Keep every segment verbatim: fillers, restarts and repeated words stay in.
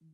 This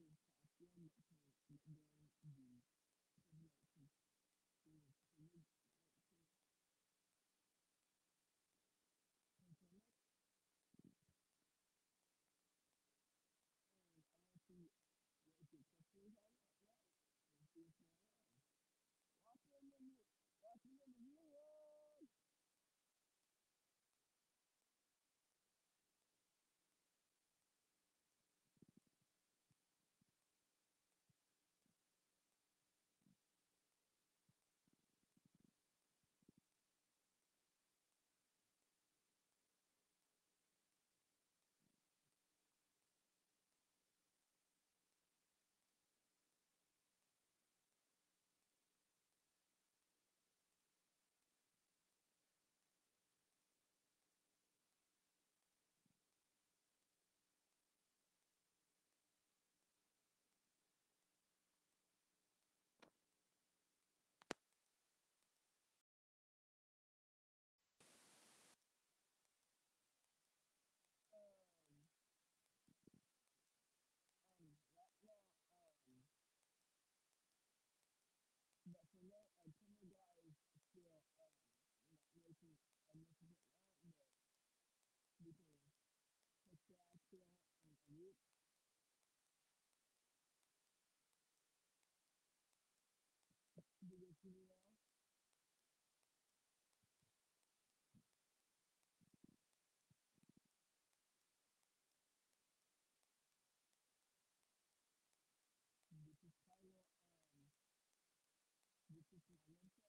is my